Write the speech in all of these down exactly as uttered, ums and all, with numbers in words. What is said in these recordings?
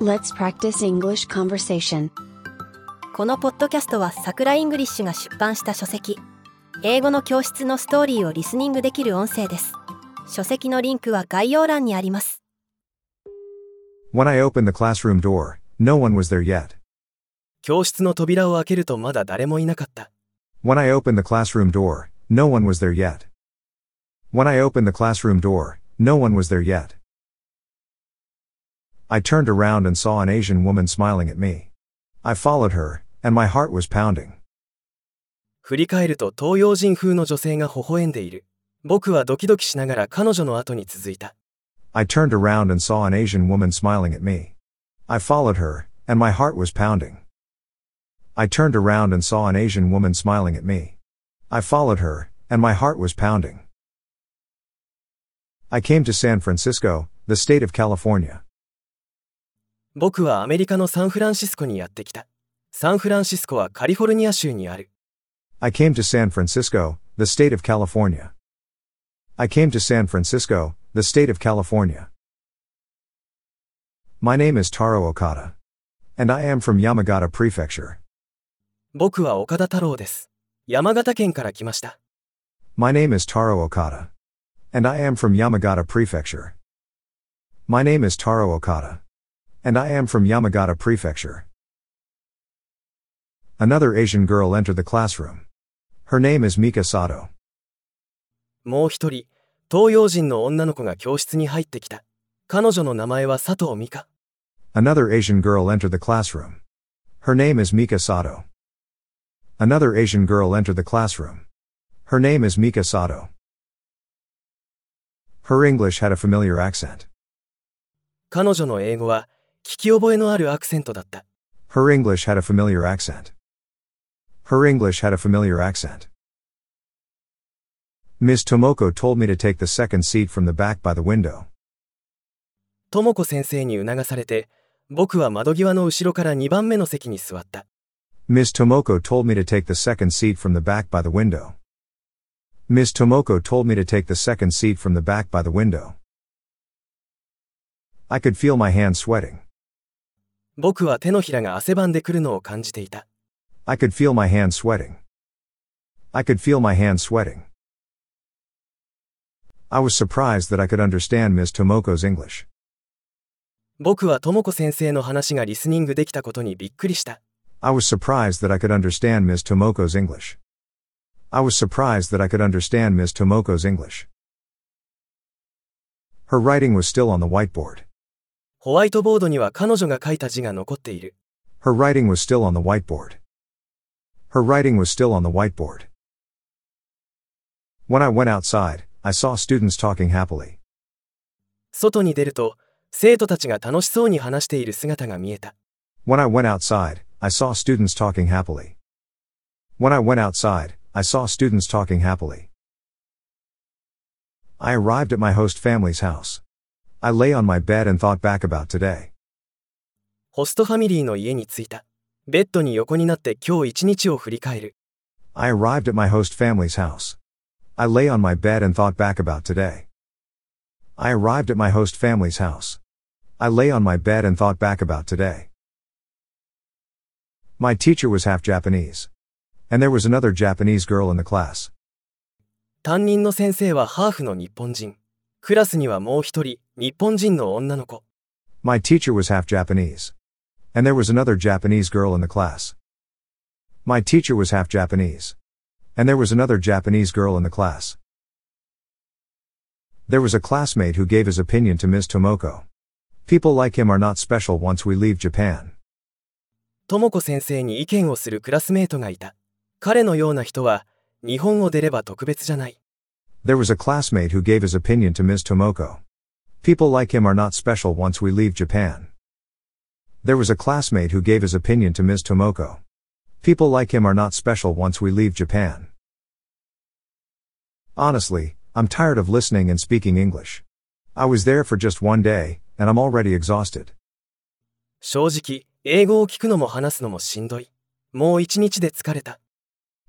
Let's practice English conversation. このポッドキャストは桜イングリッシュが出版した書籍英語の教室のストーリーをリスニングできる音声です。書籍のリンクは概要欄にあります。When I opened the classroom door, no one was there yet. 教室の扉を開けるとまだ誰もいなかった。When I opened the classroom door, no one was there yet. When I opened the classroom door, no one was there yet. I turned around and saw an Asian woman smiling at me. I followed her, and my heart was pounding. 振り返ると東洋人風の女性が微笑んでいる。僕はドキドキしながら彼女の後に続いた。I turned around and saw an Asian woman smiling at me. I followed her, and my heart was pounding. I turned around and saw an Asian woman smiling at me. I followed her, and my heart was pounding. I came to San Francisco, the state of California.僕はアメリカのサンフランシスコにやってきた。サンフランシスコはカリフォルニア州にある。I came to San Francisco, the state of California. I came to San Francisco, the state of California. My name is Taro Okada. And I am from Yamagata Prefecture. 僕は岡田太郎です。山形県から来ました。My name is Taro Okada. And I am from Yamagata Prefecture. My name is Taro Okada.And I am from Yamagata Prefecture. Another Asian girl entered the classroom. Her name is Mika Sato. もう一人、東洋人の女の子が教室に入ってきた。彼女の名前は佐藤美香。Another Asian girl entered the classroom. Her name is Mika Sato. Another Asian girl entered the classroom. Her name is Mika Sato. Her English had a familiar accent. 彼女の英語は聞き覚えのあるアクセントだった。Her English had a familiar accent. Her English had a familiar accent. Miss Tomoko told me to take the second seat from the back by the window. Tomoko先生に促されて、僕は窓際の後ろからにばんめの席に座った。Miss Tomoko told me to take the second seat from the back by the window. Miss Tomoko told me to take the second seat from the back by the window. I could feel my hands sweating.僕は手のひらが汗ばんでくるのを感じていた。I could feel my hand sweating. I could feel my hand sweating. I was surprised that I could understand Miss Tomoko's English. 僕はともこ先生の話がリスニングできたことにびっくりした。I was surprised that I could understand Miss Tomoko's English. I was surprised that I could understand Miss Tomoko's English. Her writing was still on the whiteboard.ホワイトボードには彼女が書いた字が残っている。Her writing was still on the whiteboard. Her writing was still on the whiteboard. When I went outside, I saw students talking happily. 外に出ると、生徒たちが楽しそうに話している姿が見えた。When I went outside, I saw students talking happily. When I went outside, I saw students talking happily. I arrived at my host family's house.I lay on my bed and thought back about today. ホストファミリーの家に着いた。ベッドに横になって今日一日を振り返る。I arrived at my host family's house. I lay on my bed and thought back about today. I arrived at my host family's house. I lay on my bed and thought back about today. My teacher was half Japanese. And there was another Japanese girl in the class. 担任の先生はハーフの日本人。クラスにはもう一人、日本人の女の子。My teacher was half Japanese. And there was another Japanese girl in the class. My teacher was half Japanese. And there was another Japanese girl in the class. There was a classmate who gave his opinion to Miss Tomoko. People like him are not special once we leave Japan. ともこ先生に意見をするクラスメートがいた。彼のような人は、日本を出れば特別じゃない。There was a classmate who gave his opinion to Miss Tomoko. People like him are not special once we leave Japan. There was a classmate who gave his opinion to Miss Tomoko. People like him are not special once we leave Japan. Honestly, I'm tired of listening and speaking English. I was there for just one day, and I'm already exhausted. 正直、英語を聞くのも話すのもしんどい。もう一日で疲れた。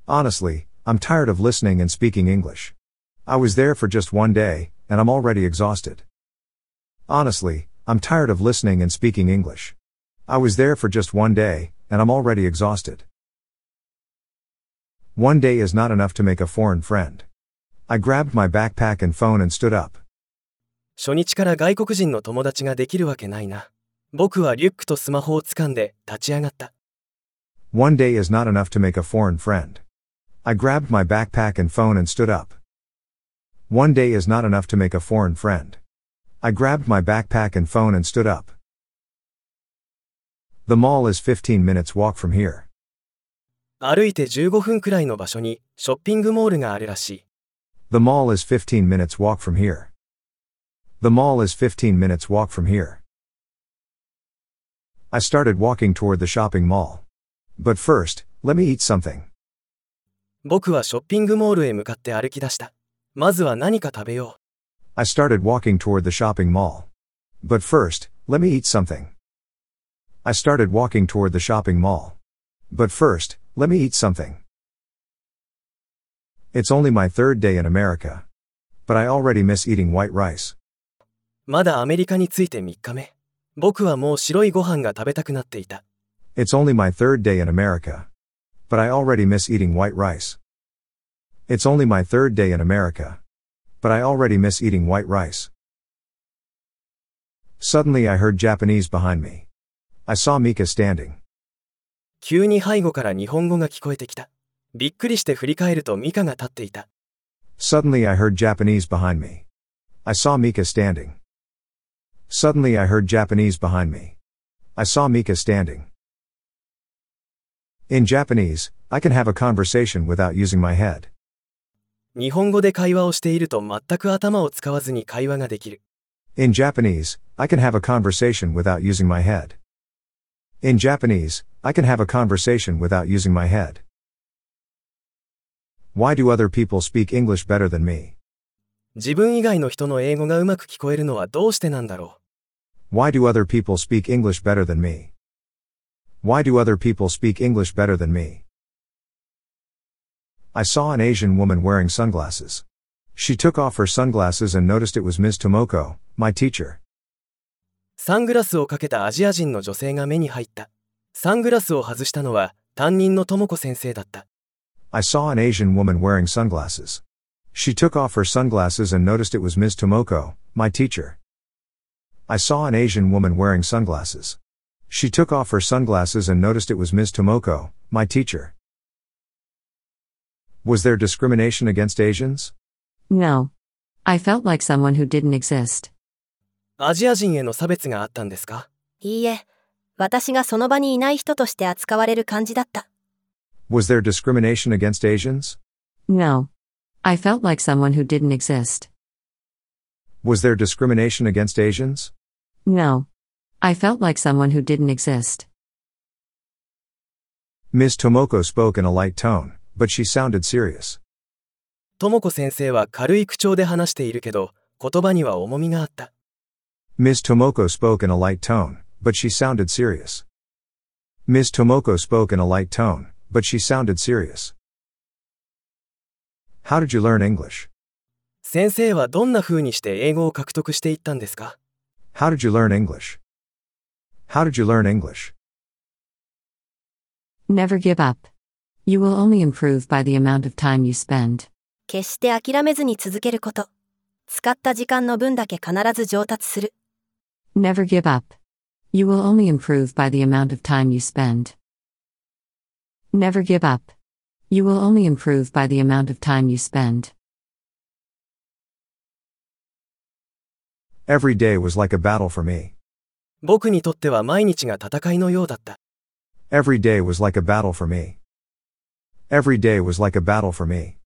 Honestly, I'm tired of listening and speaking English.I was there for just one day, and I'm already exhausted. Honestly, I'm tired of listening and speaking English. I was there for just one day, and I'm already exhausted. One day is not enough to make a foreign friend. I grabbed my backpack and phone and stood up. 初日から外国人の友達ができるわけないな。僕はリュックとスマホを掴んで立ち上がった。One day is not enough to make a foreign friend. I grabbed my backpack and phone and stood up. One day is not enough to make a foreign friend. I grabbed my backpack and phone and stood up. The mall is fifteen minutes walk from here. 歩いてじゅうごふんくらいの場所にショッピングモールがあるらしい。The mall is fifteen minutes walk from here. The mall is fifteen minutes walk from here. I started walking toward the shopping mall. But first, let me eat something. 僕はショッピングモールへ向かって歩き出した。まずは何か食べよう。I started walking toward the shopping mall. But first, let me eat something. I started walking toward the shopping mall. But first, let me eat something. It's only my third day in America. But I already miss eating white rice. まだアメリカに着いてみっかめ。僕はもう白いご飯が食べたくなっていた。It's only my third day in America. But I already miss eating white rice. It's only my third day in America. But I already miss eating white rice. Suddenly I heard Japanese behind me. I saw Mika standing. 急に背後から日本語が聞こえてきた。びっくりして振り返るとミカが立っていた。Suddenly I heard Japanese behind me. I saw Mika standing. Suddenly I heard Japanese behind me. I saw Mika standing. In Japanese, I can have a conversation without using my head. 日本語で会話をしていると全く頭を使わずに会話ができる。In Japanese, I can have a conversation without using my head. In Japanese, I can have a conversation without using my head. Why do other people speak English better than me? 自分以外の人の英語がうまく聞こえるのはどうしてなんだろう。Why do other people speak English better than me? Why do other people speak English better than me? I saw an Asian woman wearing sunglasses. She took off her sunglasses and noticed it was Miss Tomoko, my teacher. サングラスをかけたアジア人の女性が目に入った。サングラスを外したのは担任のTomoko先生だった。I saw an Asian woman wearing sunglasses. She took off her sunglasses and noticed it was Miss Tomoko, my teacher. I saw an Asian woman wearing sunglasses. She took off her sunglasses and noticed it was Miss Tomoko, my teacher. Was there discrimination against Asians? No. I felt like someone who didn't exist. アジア人への差別があったんですか？いいえ。私がその場にいない人として扱われる感じだった。Was there discrimination against Asians? No. I felt like someone who didn't exist. Was there discrimination against Asians? No. I felt like someone who didn't exist. Miss Tomoko spoke in a light tone, but she sounded serious. Tomoko senseiは軽い口調で話しているけど、言葉には重みがあった。Miss Tomoko spoke in a light tone, but she sounded serious. Miss Tomoko spoke in a light tone, but she sounded serious. How did you learn English? 先生はどんな風にして英語を獲得していったんですか？ How did you learn English?How did you learn English? Never give up. You will only improve by the amount of time you spend. 決して諦めずに続けること。使った時間の分だけ必ず上達する。Never give up. You will only improve by the amount of time you spend. Never give up. You will only improve by the amount of time you spend. Every day was like a battle for me.僕にとっては毎日が戦いのようだった。Every day was like a battle for me. Every day was like a battle for me.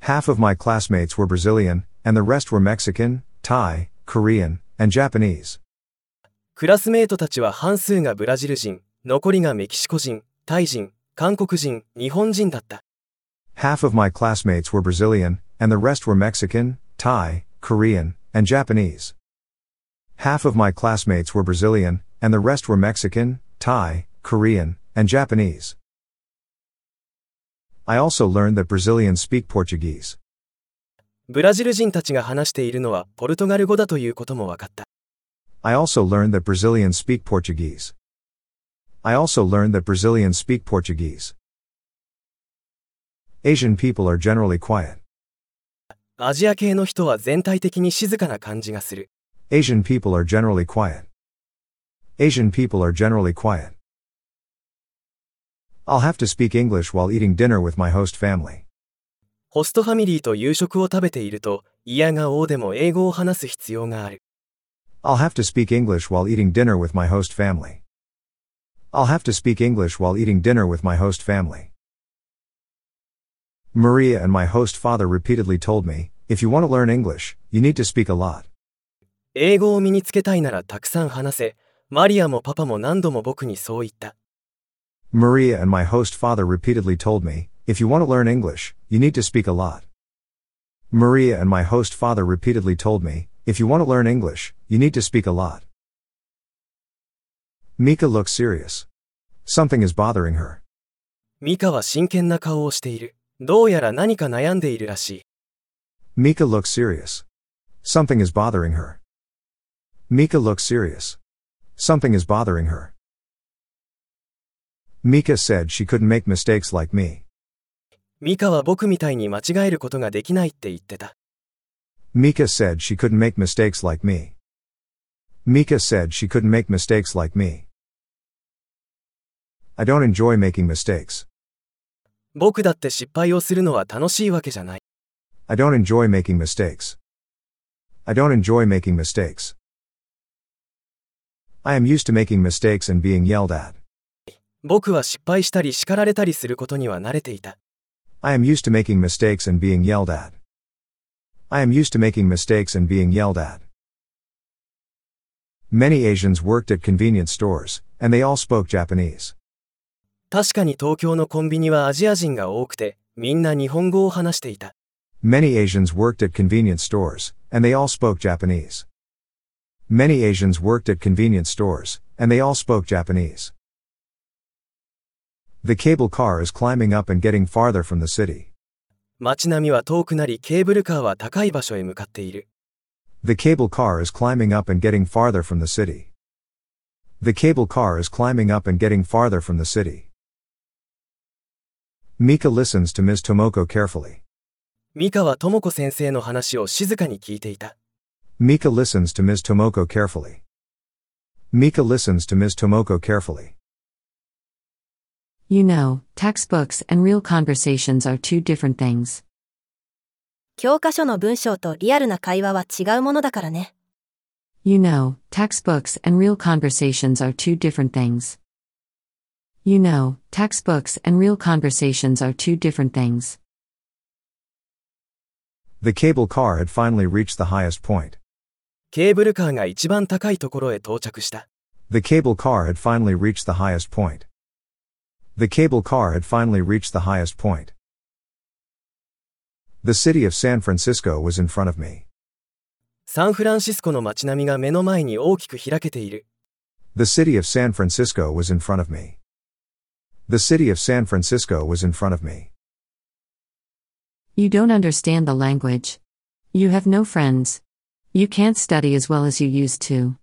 Half of my classmates were Brazilian, and the rest were Mexican, Thai, Korean, and Japanese. クラスメートたちは半数がブラジル人、残りがメキシコ人、タイ人、韓国人、日本人だった。Half of my classmates were Brazilian, and the rest were Mexican, Thai, Korean, and Japanese.Half of my classmates were Brazilian, and the rest were Mexican, Thai, Korean, and Japanese. I also learned that Brazilians speak Portuguese. ブラジル人たちが話しているのはポルトガル語だということも分かった。I also learned that Brazilians speak Portuguese. I also learned that Brazilians speak Portuguese. Asian people are generally quiet. Asian people are generally quiet. Asian people are generally quiet. I'll have to speak English while eating dinner with my host family. I'll have to speak English while eating dinner with my host family. I'll have to speak English while eating dinner with my host family. Maria and my host father repeatedly told me, if you want to learn English, you need to speak a lot. Maria and my host father repeatedly told me, if you want to learn English, you need to speak a lot. Maria and my host father repeatedly told me, if you want to learn English, you need to speak a lot. Mika looks serious. Something is bothering her. Mika looks serious. Mika looks serious. Something is bothering her. Mika looks serious. Something is bothering her. Mika said she couldn't make mistakes like me. Mika said she couldn't make mistakes like me. Mika said she couldn't make mistakes like me. I don't enjoy making mistakes. I don't enjoy making mistakes. I don't enjoy making mistakes. I am used to making mistakes and being yelled at. I am used to making mistakes and being yelled at. I am used to making mistakes and being yelled at. Many Asians worked at convenience stores, and they all spoke Japanese. 確かに東京のコンビニはアジア人が多くて、みんな日本語を話していた。Many Asians worked at convenience stores, and they all spoke Japanese. Many Asians worked at convenience stores, and they all spoke Japanese. The cable car is climbing up and getting farther from the city. 街並みは遠くなり、ケーブルカーは高い場所へ向かっている。The cable car is climbing up and getting farther from the city. The cable car is climbing up and getting farther from the city. Mika listens to Miz Tomoko carefully. Mika listens to Miz Tomoko carefully. Mika listens to Miz Tomoko carefully. You know, textbooks and real conversations are two different things. 教科書の文章とリアルな会話は違うものだからね。You know, textbooks and real conversations are two different things. You know, textbooks and real conversations are two different things. The cable car had finally reached the highest point. The cable car had finally reached the highest point. The cable car had finally reached the highest point. The city of San Francisco was in front of me. The city of San Francisco was in front of me. The city of San Francisco was in front of me. You don't understand the language. You have no friends. You can't study as well as you used to.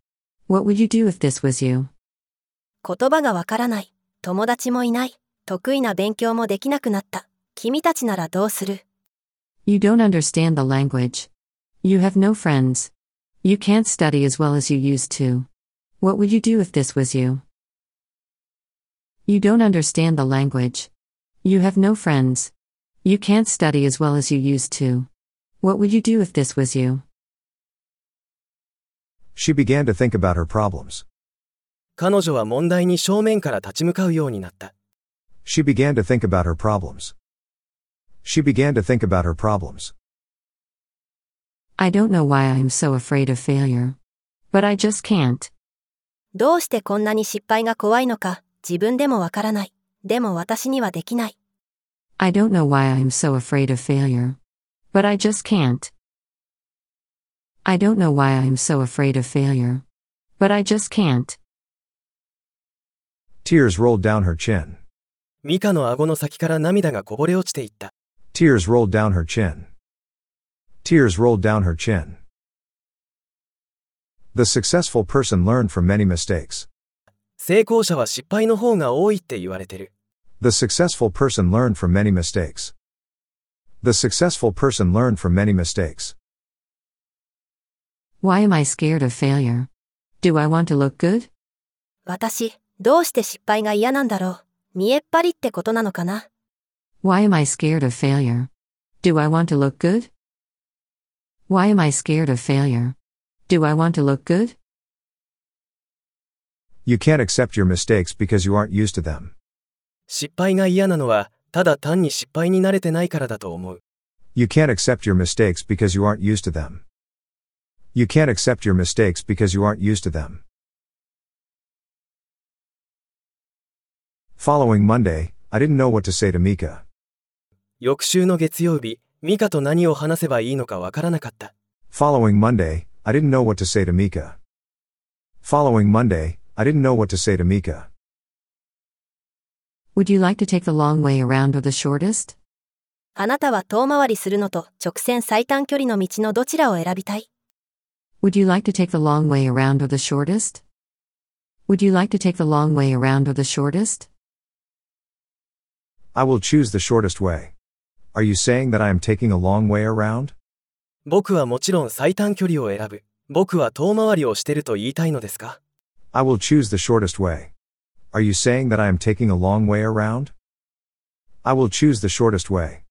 What would you do if this was you? 言葉がわからない。友達もいない。得意な勉強もできなくなった。君たちならどうする? You don't understand the language. You have no friends. You can't study as well as you used to. What would you do if this was you? You don't understand the language. You have no friends. You can't study as well as you used to. What would you do if this was you? She began to think about her problems. She began to think about her problems. She began to think about her problems. I don't know why I'm so afraid of failure. But I just can't. どうしてこんなに失敗が怖いのか。自分でもわからない。でも私にはできない。I don't know why I'm so afraid of failure. But I just can't. I don't know why I'm so afraid of failure. But I just can't. Tears rolled down her chin. ミカの顎の先から涙がこぼれ落ちていった。Tears rolled down her chin. Tears rolled down her chin. The successful person learned from many mistakes. 成功者は失敗の方が多いって言われてる。The successful person learned from many mistakes. The successful person learned from many mistakes. Why am I scared of failure? Do I want to look good? 私、どうして失敗が嫌なんだろう。見えっ張りってことなのかな。Why am I scared of failure? Do I want to look good? Why am I scared of failure? Do I want to look good? You can't accept your mistakes because you aren't used to them. 失敗が嫌なのは、ただ単に失敗に慣れてないからだと思う。You can't accept your mistakes because you aren't used to them. You can't accept your mistakes because you aren't used to them. Following Monday, I didn't know what to say to Mika. 翌週の月曜日、ミカと何を話せばいいのかわからなかった。Following Monday, I didn't know what to say to Mika. Following Monday, I didn't know what to say to Mika. Would you like to take the long way around or the shortest? あなたは遠回りするのと直線最短距離の道のどちらを選びたい？ Would you like to take the long way around or the shortest? Would you like to take the long way around or the shortest? I will choose the shortest way. Are you saying that I am taking a long way around? 僕はもちろん最短距離を選ぶ。僕は遠回りをしてると言いたいのですか？ I will choose the shortest way. Are you saying that I am taking a long way around? I will choose the shortest way.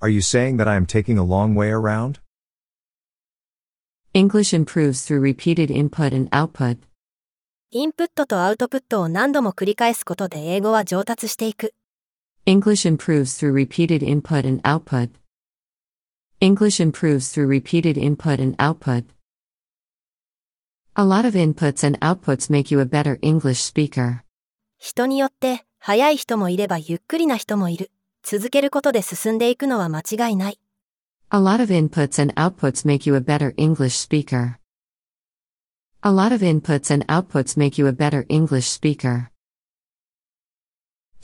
Are you saying that I am taking a long way around? English improves through repeated input and output. インプットとアウトプットを何度も繰り返すことで英語は上達していく。English improves through repeated input and output. English improves through repeated input and output. A lot of inputs and outputs make you a better English speaker. 人によって、速い人もいればゆっくりな人もいる。続けることで進んでいくのは間違いない。A lot of inputs and outputs make you a better English speaker. A lot of inputs and outputs make you a better English speaker.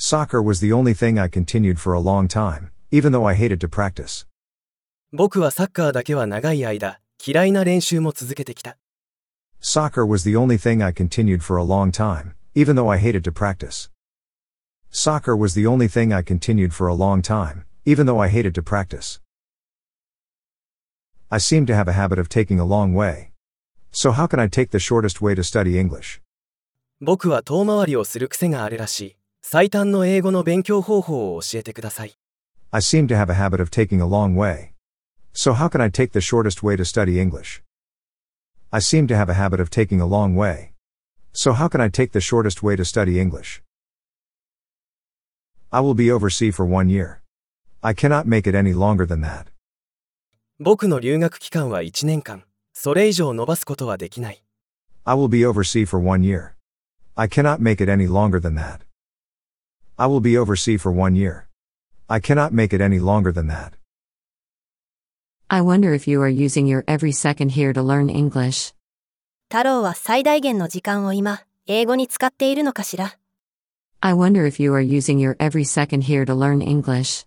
Soccer was the only thing I continued for a long time, even though I hated to practice. 僕はサッカーだけは長い間、嫌いな練習も続けてきた。Soccer was the only thing I continued for a long time, even though I hated to practice. Soccer was the only thing I continued for a long time, even though I hated to practice. I seem to have a habit of taking a long way. So how can I take the shortest way to study English? 僕は遠回りをする癖があるらしい。最短の英語の勉強方法を教えてください。I seem to have a habit of taking a long way. So how can I take the shortest way to study English? I seem to have a habit of taking a long way. So how can I take the shortest way to study English? I will be overseas for one year. I cannot make it any longer than that. 僕の留学期間はいちねんかん。それ以上伸ばすことはできない。I will be overseas for one year. I cannot make it any longer than that.I will be overseas for one year. I cannot make it any longer than that. I wonder if you are using your every second here to learn English. 太郎は最大限の時間を今、英語に使っているのかしら。I wonder if you are using your every second here to learn English.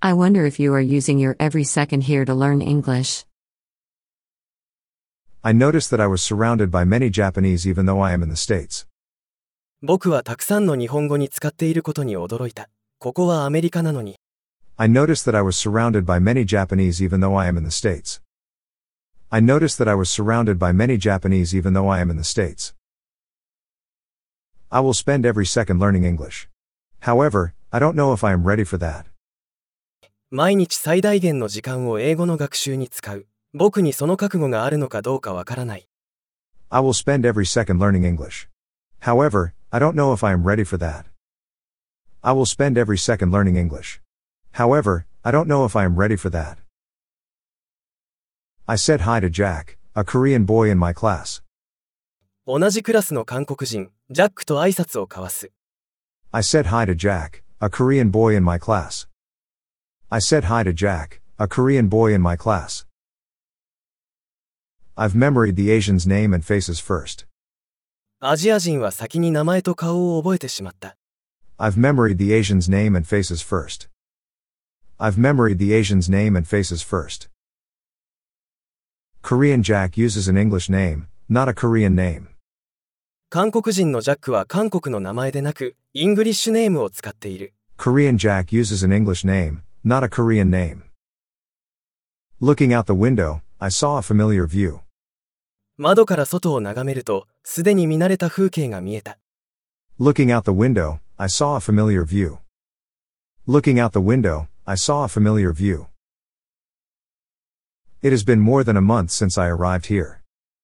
I wonder if you are using your every second here to learn English. I noticed that I was surrounded by many Japanese even though I am in the States.僕はたくさんの日本語に使っていることに驚いた。ここはアメリカなのに。I noticed that I was surrounded by many Japanese even though I am in the States. I noticed that I was surrounded by many Japanese even though I am in the States. I will spend every second learning English. However, I don't know if I am ready for that. 毎日最大限の時間を英語の学習に使う。僕にその覚悟があるのかどうかわからない。I will spend every second learning English. However,I don't know if I am ready for that. I will spend every second learning English. However, I don't know if I am ready for that. I said hi to Jack, a Korean boy in my class. 同じクラスの韓国人、ジャックと挨拶を交わす。I said hi to Jack, a Korean boy in my class. I said hi to Jack, a Korean boy in my class. I've memoried the Asian's name and faces first.アジア人は先に名前と顔を覚えてしまった。I've memoried the Asian's name and faces first. I've memoried the Asian's name and faces first. Korean Jack uses an English name, not a Korean name. 韓国人のジャックは韓国の名前でなく、イングリッシュネームを使っている。Korean Jack uses an English name, not a Korean name. Looking out the window, I saw a familiar view. 窓から外を眺めると、すでに見慣れた風景が見えた。Looking out the window, I saw a familiar view. Looking out the window, I saw a familiar view. It has been more than a month since I arrived here.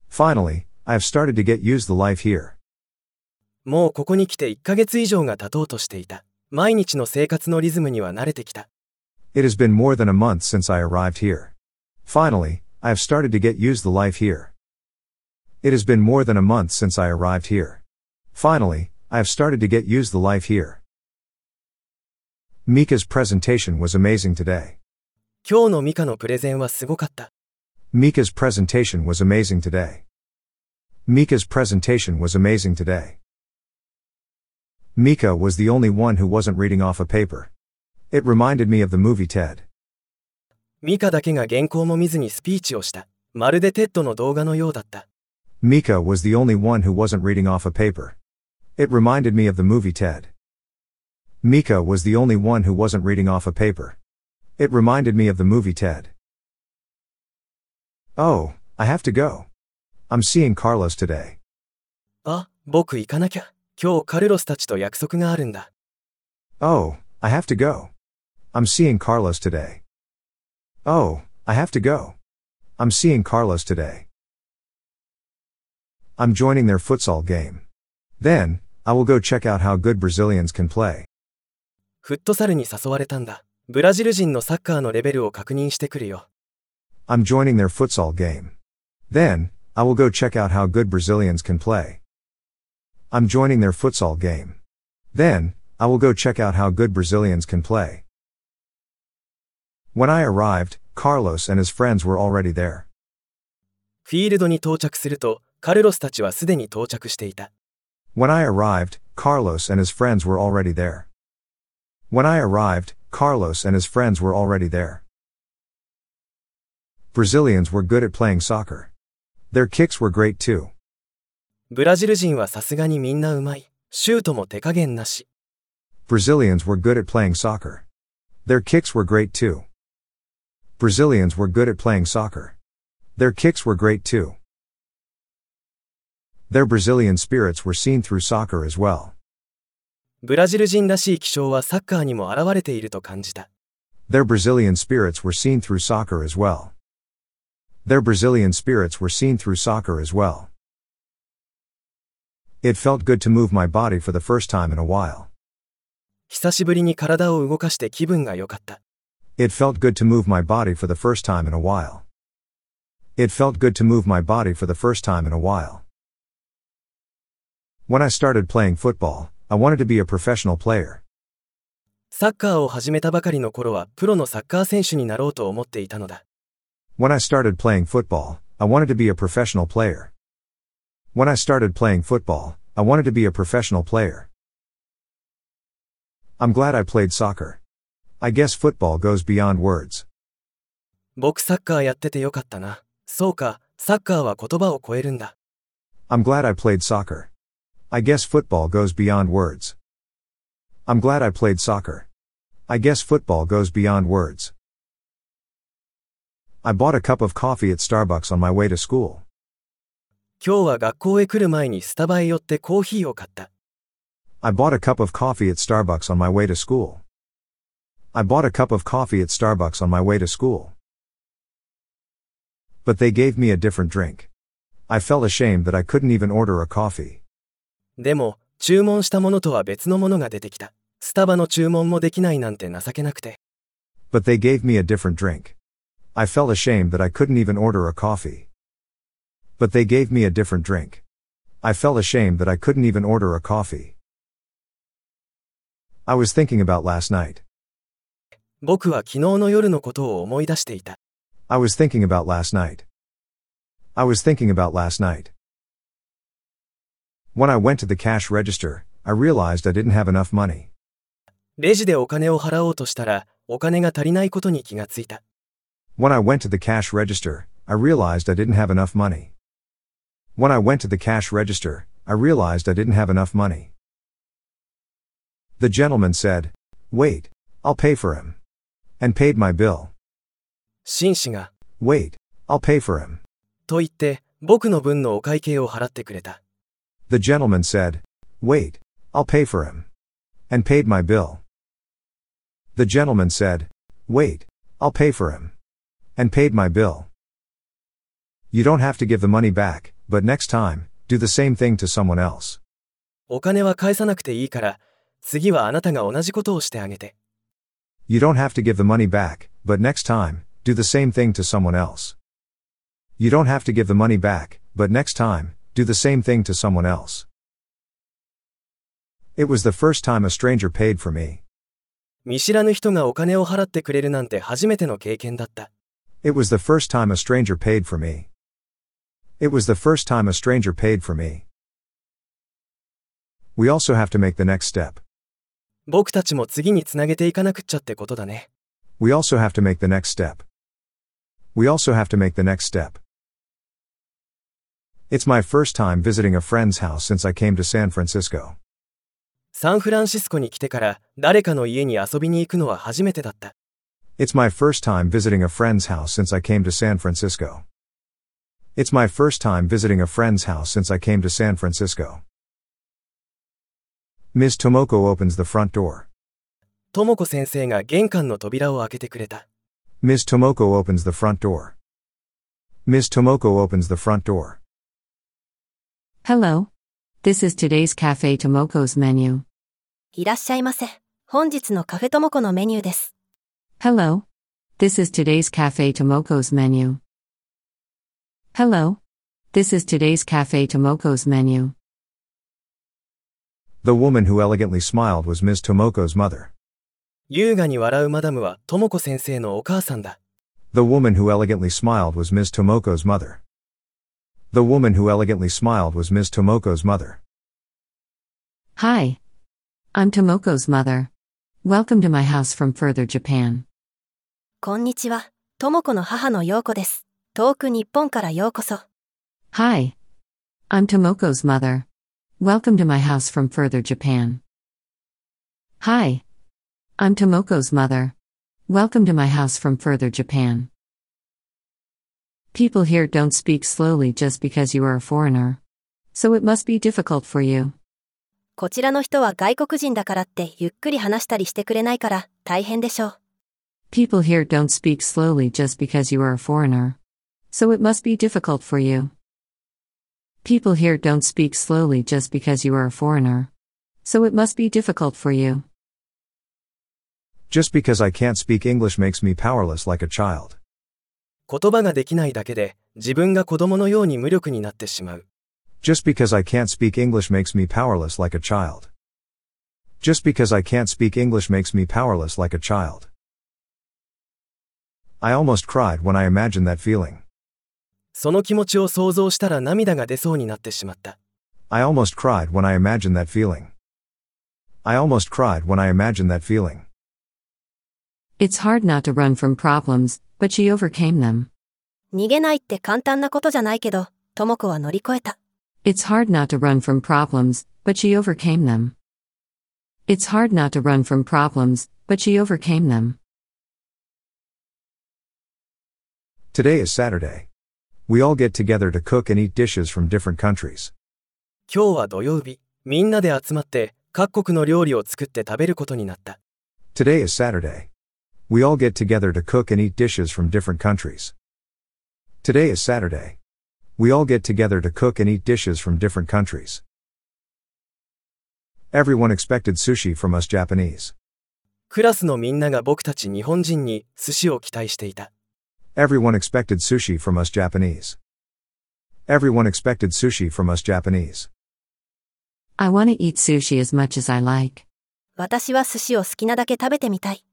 Finally, I have started to get used to life here. もうここに来ていっかげつ以上が経とうとしていた。毎日の生活のリズムには慣れてきた。It has been more than a month since I arrived here. Finally, I have started to get used to life here. It has been more than a month since I arrived here. Finally, I have started to get used to life here. Mika's presentation was amazing today. 今日のミカのプレゼンはすごかった。Mika's presentation was amazing today. Mika's presentation was amazing today. Mika was the only one who wasn't reading off a paper. It reminded me of the movie TED. ミカだけが原稿も見ずにスピーチをした。まるでテッドの動画のようだった。Mika was the only one who wasn't reading off a paper. It reminded me of the movie TED. Mika was the only one who wasn't reading off a paper. It reminded me of the movie TED. Oh, I have to go. I'm seeing Carlos today. あ、僕行かなきゃ。今日カルロスたちと約束があるんだ。Oh, I have to go. I'm seeing Carlos today. Oh, I have to go. I'm seeing Carlos today. I'm joining their futsal game. Then, I will go check out how good Brazilians can play. フットサルに誘われたんだ。ブラジル人のサッカーのレベルを確認してくるよ。I'm joining their futsal game. Then, I will go check out how good Brazilians can play. I'm joining their futsal game. Then, I will go check out how good Brazilians can play. When I arrived, Carlos and his friends were already there. フィールドに到着すると、カルロスたちはすでに到着していた。When I arrived, Carlos and his friends were already there. When I arrived, Carlos and his friends were already there. Brazilians were good at playing soccer. Their kicks were great too. ブラジル人はさすがにみんなうまい。シュートも手加減なし。Brazilians were good at playing soccer. Their kicks were great too. Brazilians were good at playing soccer. Their kicks were great too. Their Brazilian spirits were seen through soccer as well. ブラジル人らしい気象はサッカーにも現れていると感じた。Their Brazilian spirits were seen through soccer as well. Their Brazilian spirits were seen through soccer as well. It felt good to move my body for the first time in a while. 久しぶりに体を動かして気分が良かった。It felt good to move my body for the first time in a while. It felt good to move my body for the first time in a while. When I started playing football, I wanted to be a professional player. サッカーを始めたばかりの頃はプロのサッカー選手になろうと思っていたのだ。When I started playing football, I wanted to be a professional player. When I started playing football, I wanted to be a professional player. I'm glad I played soccer. I guess football goes beyond words. 僕サッカーやっててよかったな。そうか、サッカーは言葉を超えるんだ。I'm glad I played soccer.I guess football goes beyond words. I'm glad I played soccer. I guess football goes beyond words. I bought a cup of coffee at Starbucks on my way to school. 今日は学校へ来る前にスタバへ寄ってコーヒーを買った。I bought a cup of coffee at Starbucks on my way to school. I bought a cup of coffee at Starbucks on my way to school. But they gave me a different drink. I felt ashamed that I couldn't even order a coffee.でも、注文したものとは別のものが出てきた。スタバの注文もできないなんて情けなくて。But they gave me a different drink. I felt ashamed that I couldn't even order a coffee. But they gave me a different drink. I felt ashamed that I couldn't even order a coffee. I was thinking about last night. 僕は昨日の夜のことを思い出していた。I was thinking about last night. I was thinking about last night.When I went to the cash register, I realized I didn't have enough money. レジでお金を払おうとしたら、お金が足りないことに気がついた。When I went to the cash register, I realized I didn't have enough money. When I went to the cash register, I realized I didn't have enough money. The gentleman said, "Wait, I'll pay for him," and paid my bill. 紳士が "Wait, I'll pay for him," と言って僕の分のお会計を払ってくれた。 The gentleman said, "Wait, I'll pay for him," and paid my bill. The gentleman said, "Wait, I'll pay for him," and paid my bill. You don't have to give the money back, but next time, do the same thing to someone else. お金は返さなくていいから、次はあなたが同じことをしてあげて。 You don't have to give the money back, but next time, do the same thing to someone else. You don't have to give the money back, but next time, do the same thing to someone else. It was the first time a stranger paid for me. 見知らぬ人がお金を払ってくれるなんて初めての経験だった。It was the first time a stranger paid for me. It was the first time a stranger paid for me. We also have to make the next step. 僕たちも次につなげていかなくっちゃってことだね。We also have to make the next step. We also have to make the next step. It's my first time visiting a friend's house since I came to San Francisco. サンフランシスコに来てから誰かの家に遊びに行くのは初めてだった。It's my first time visiting a friend's house since I came to San Francisco. It's my first time visiting a friend's house since I came to San Francisco. Miss Tomoko opens the front door. Tomoko先生が玄関の扉を開けてくれた。Miss Tomoko opens the front door. Miss Tomoko opens the front door. Hello. This is today's Cafe Tomoko's menu. いらっしゃいませ。本日のカフェトモコのメニューです。Hello. This is today's Cafe Tomoko's menu. Hello. This is today's Cafe Tomoko's menu. The woman who elegantly smiled was Miss Tomoko's mother. 優雅に笑うマダムはトモコ先生のお母さんだ。The woman who elegantly smiled was Miss Tomoko's mother. The woman who elegantly smiled was Miss Tomoko's mother. Hi. I'm Tomoko's mother. Welcome to my house from further Japan.こんにちは、トモコの母の陽子です。遠く日本からようこそ。Hi, I'm Tomoko's mother. Welcome to my house from further Japan. Hi, I'm Tomoko's mother. Welcome to my house from further Japan. People here don't speak slowly just because you are a foreigner. So it must be difficult for you. こちらの人は外国人だからってゆっくり話したりしてくれないから大変でしょう。People here don't speak slowly just because you are a foreigner. So it must be difficult for you. People here don't speak slowly just because you are a foreigner. So it must be difficult for you. Just because I can't speak English makes me powerless like a child. 言葉ができないだけで自分が子供のように無力になってしまう。Just because I can't speak English makes me powerless like a child. Just because I can't speak English makes me powerless like a child.I almost cried when I imagined that feeling. その気持ちを想像したら涙が出そうになってしまった。I almost cried when I imagined that feeling. I almost cried when I imagined that feeling. It's hard not to run from problems, but she overcame them. 逃げないって簡単なことじゃないけど、トモコは乗り越えた。It's hard not to run from problems, but she overcame them. It's hard not to run from problems, but she overcame them.Today is Saturday. We all get together to cook and eat dishes from different countries. 今日は土曜日。みんなで集まって各国の料理を作って食べることになった。Today is Saturday. We all get together to cook and eat dishes from different countries. Today is Saturday. We all get together to cook and eat dishes from different countries. Everyone expected sushi from us Japanese. クラスのみんなが僕たち日本人に寿司を期待していた。Everyone expected sushi from us Japanese. Everyone expected sushi from us Japanese. I want to eat sushi as much as I like. 私は寿司を好きなだけ食べてみたい。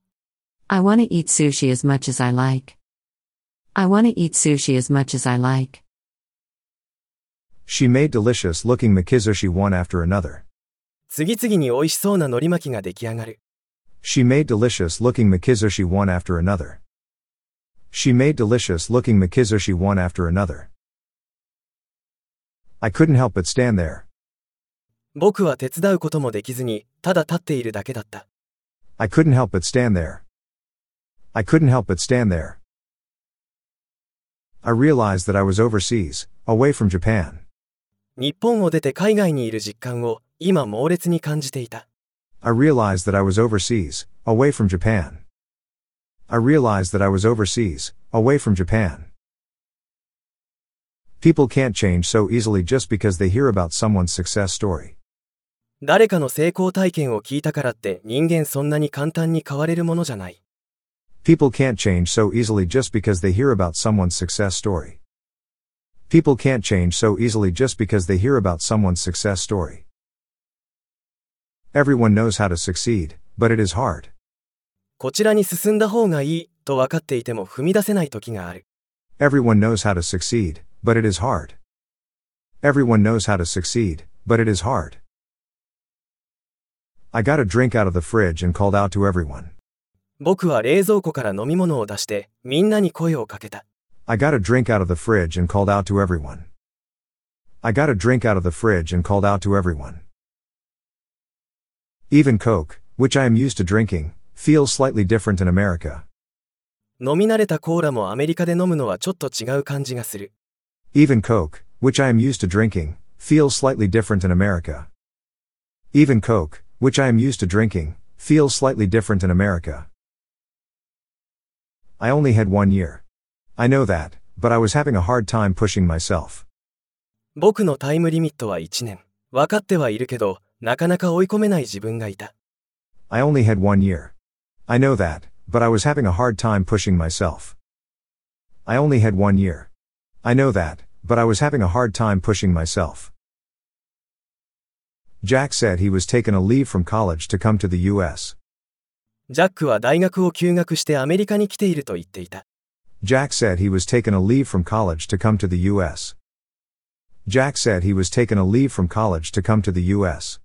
I want to eat sushi as much as I like. I want to eat sushi as much as I like. She made delicious-looking makizushi one after another. 次々に美味しそうな海苔巻きが出来上がる。She made delicious-looking makizushi one after another.She made delicious-looking makizushi one after another. I couldn't help but stand there. 僕は手伝うこともできずに、ただ立っているだけだった。I couldn't help but stand there. I couldn't help but stand there. I realized that I was overseas, away from Japan. 日本を出て海外にいる実感を今猛烈に感じていた。I realized that I was overseas, away from Japan. I realized that I was overseas, away from Japan. People can't change so easily just because they hear about someone's success story.誰かの成功体験を聞いたからって人間そんなに簡単に変われるものじゃない。People can't change so easily just because they hear about someone's success story. People can't change so easily just because they hear about someone's success story. Everyone knows how to succeed, but it is hard. こちらに進んだ方がいいと分かっていても踏み出せない時がある。Everyone knows how to succeed, but it is hard. Everyone knows how to succeed, but it is hard.I got a drink out of the fridge and called out to everyone. 僕は冷蔵庫から飲み物を出して、みんなに声をかけた。I got a drink out of the fridge and called out to everyone. I got a drink out of the fridge and called out to everyone. Even Coke, which I am used to drinking, feels slightly different in America. 飲み慣れたコーラもアメリカで飲むのはちょっと違う感じがする。Even Coke, which I am used to drinking, feels slightly different in America. Even Coke,which I am used to drinking, feels slightly different in America. I only had one year. I know that, but I was having a hard time pushing myself. 僕のタイムリミットはいちねん。わかってはいるけど、なかなか追い込めない自分がいた。I only had one year. I know that, but I was having a hard time pushing myself. I only had one year. I know that, but I was having a hard time pushing myself.Jack said he was taking a leave from college to come to the U S. Jack は大学を休学してアメリカに来ていると言っていた。Jack said he was taking a leave from college to come to the U S. Jack said he was taking a leave from college to come to the U S.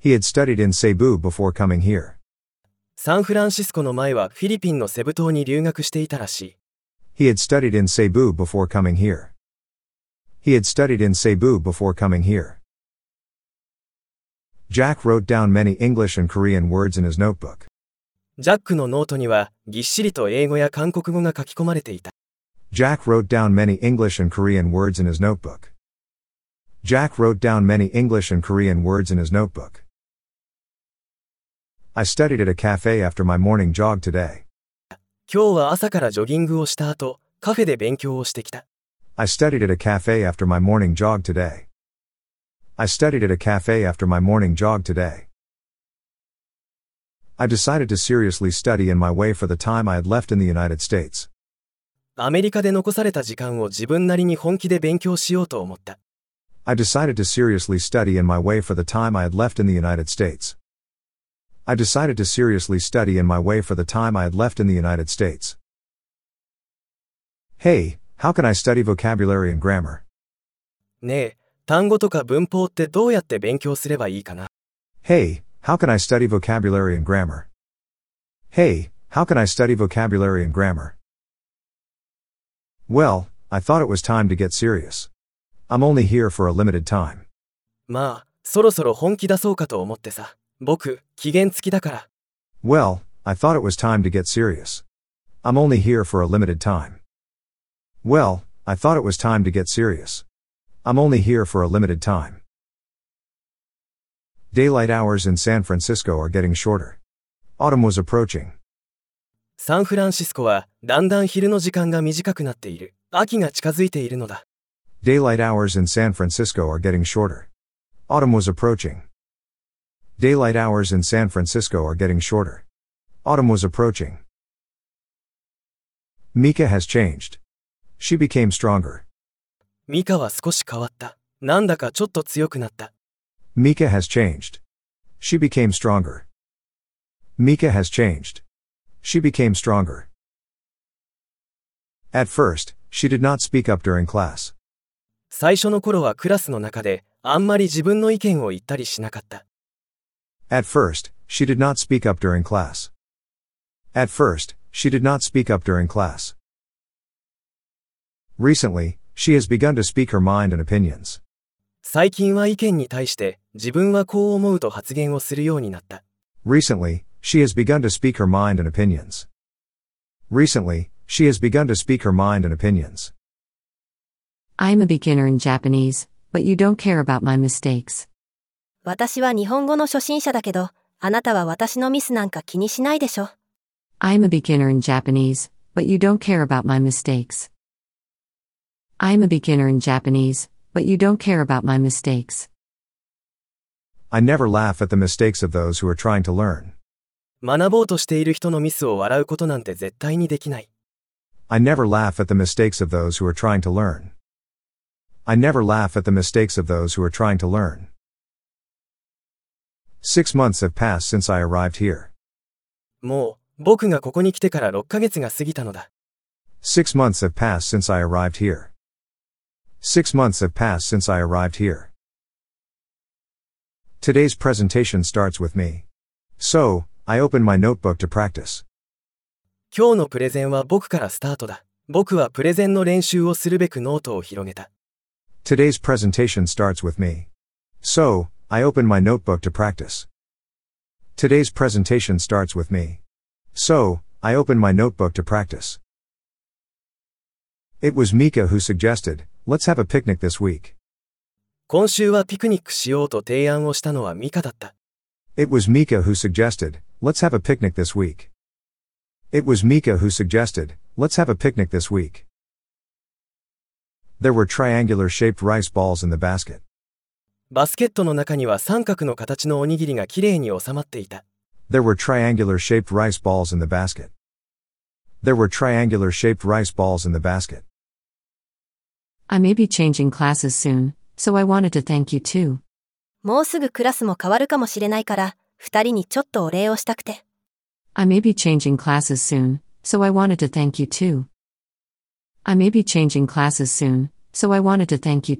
He had studied in Cebu before coming here. サンフランシスコの前はフィリピンのセブ島に留学していたらしい。He had studied in Cebu before coming here. He had studied in Cebu before coming here.Jack wrote down many English and Korean words in his notebook. Jack のノートにはぎっしりと英語や韓国語が書き込まれていた。Jack wrote down many English and Korean words in his notebook. Jack wrote down many English and Korean words in his notebook. I studied at a cafe after my morning jog today. 今日は朝からジョギングをした後、カフェで勉強をしてきた。I studied at a cafe after my morning jog today.I studied at a cafe after my morning jog today. I decided to seriously study in my way for the time I had left in the United States. アメリカで残された時間を自分なりに本気で勉強しようと思った。I decided to seriously study in my way for the time I had left in the United States. I decided to seriously study in my way for the time I had left in the United States. Hey, how can I study vocabulary and grammar? ねえ。単語とか文法ってどうやって勉強すればいいかな ?Hey, how can I study vocabulary and grammar? Hey, how can I study vocabulary and grammar? Well, I thought it was time to get serious. I'm only here for a limited time. まあ、そろそろ本気出そうかと思ってさ。僕、期限付きだから。Well, I thought it was time to get serious. I'm only here for a limited time. Well, I thought it was time to get serious.I'm only here for a limited time. Daylight hours in San Francisco are getting shorter. Autumn was approaching. サンフランシスコはだんだん昼の時間が短くなっている。秋が近づいているのだ。Daylight hours in San Francisco are getting shorter. Autumn was approaching. Daylight hours in San Francisco are getting shorter. Autumn was approaching. Mika has changed. She became stronger.Mika は少し変わった。なんだかちょっと強くなった。Mika has changed. She became stronger. Mika has changed. She became stronger. At first, she did not speak up during class. 最初の頃はクラスの中であんまり自分の意見を言ったりしなかった。At first, she did not speak up during class. At first, she did not speak up during class. Recently, She has begun to speak her mind and opinions. 最近は意見に対して自分はこう思うと発言をするようになった。Recently, she has begun to speak her mind and opinions. Recently, she has begun to speak her mind and opinions. I'm a beginner in Japanese, but you don't care about my mistakes. 私は日本語の初心者だけど、あなたは私のミスなんか気にしないでしょ。I'm a beginner in Japanese, but you don't care about my mistakes. I'm a beginner in Japanese, but you don't care about my mistakes. I never laugh at the mistakes of those who are trying to learn. 学ぼうとしている人のミスを笑うことなんて絶対にできない。I never laugh at the mistakes of those who are trying to learn. I never laugh at the mistakes of those who are trying to learn. Six months have passed since I arrived here. もう、僕がここに来てからろっかげつが過ぎたのだ。Six months have passed since I arrived here. Six months have passed since I arrived here. Today's presentation starts with me. So, I open my notebook to practice. 今日のプレゼンは僕からスタートだ。僕はプレゼンの練習をするべくノートを広げた。Today's presentation starts with me. So, I open my notebook to practice. Today's presentation starts with me. So, I open my notebook to practice. It was Mika who suggested, let's have a picnic this week. 今週はピクニックしようと提案をしたのはミカだった。It was Mika who suggested, let's have a picnic this week. It was Mika who suggested, let's have a picnic this week. There were triangular-shaped rice balls in the basket.バスケットの中には三角の形のおにぎりがきれいに収まっていた。There were triangular-shaped rice balls in the basket. There were triangular-shaped rice balls in the basket. I may be changing classes soon, so I wanted to thank you too. もうすぐクラスも変わるかもしれないから、二人にちょっとお礼をしたくて。I may be changing classes soon, so I wanted to thank you too. I may be changing classes soon, so I wanted to thank you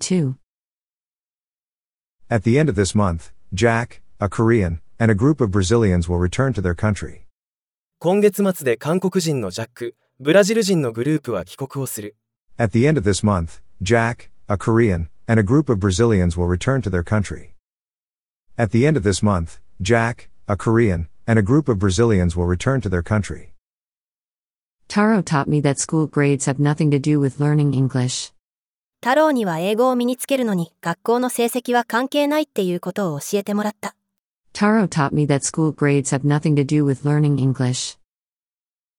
too.At the end of this month, Jack, a Korean, and a group of Brazilians will return to their country. 今月末で韓国人のジャック、ブラジル人のグループは帰国をする。At the end of this month, Jack, a Korean, and a group of Brazilians will return to their country. At the end of this month, Jack, a Korean, and a group of Brazilians will return to their country. Taro taught me that school grades have nothing to do with learning English.太郎には英語を身につけるのに学校の成績は関係ないっていうことを教えてもらった。Taro taught me that school grades have nothing to do with learning English.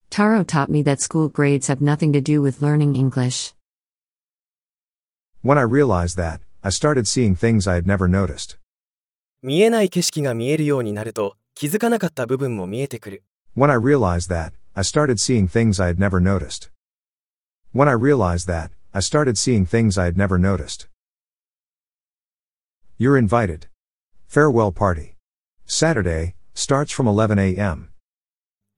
Taro taught me that school grades have nothing to do with learning English. When I realized that, I started seeing things I had never noticed. 見えない景色が見えるようになると、気づかなかった部分も見えてくる。When I realized that, I started seeing things I had never noticed. When I realized that,I started seeing things I had never noticed. You're invited. Farewell party. Saturday, starts from eleven a.m.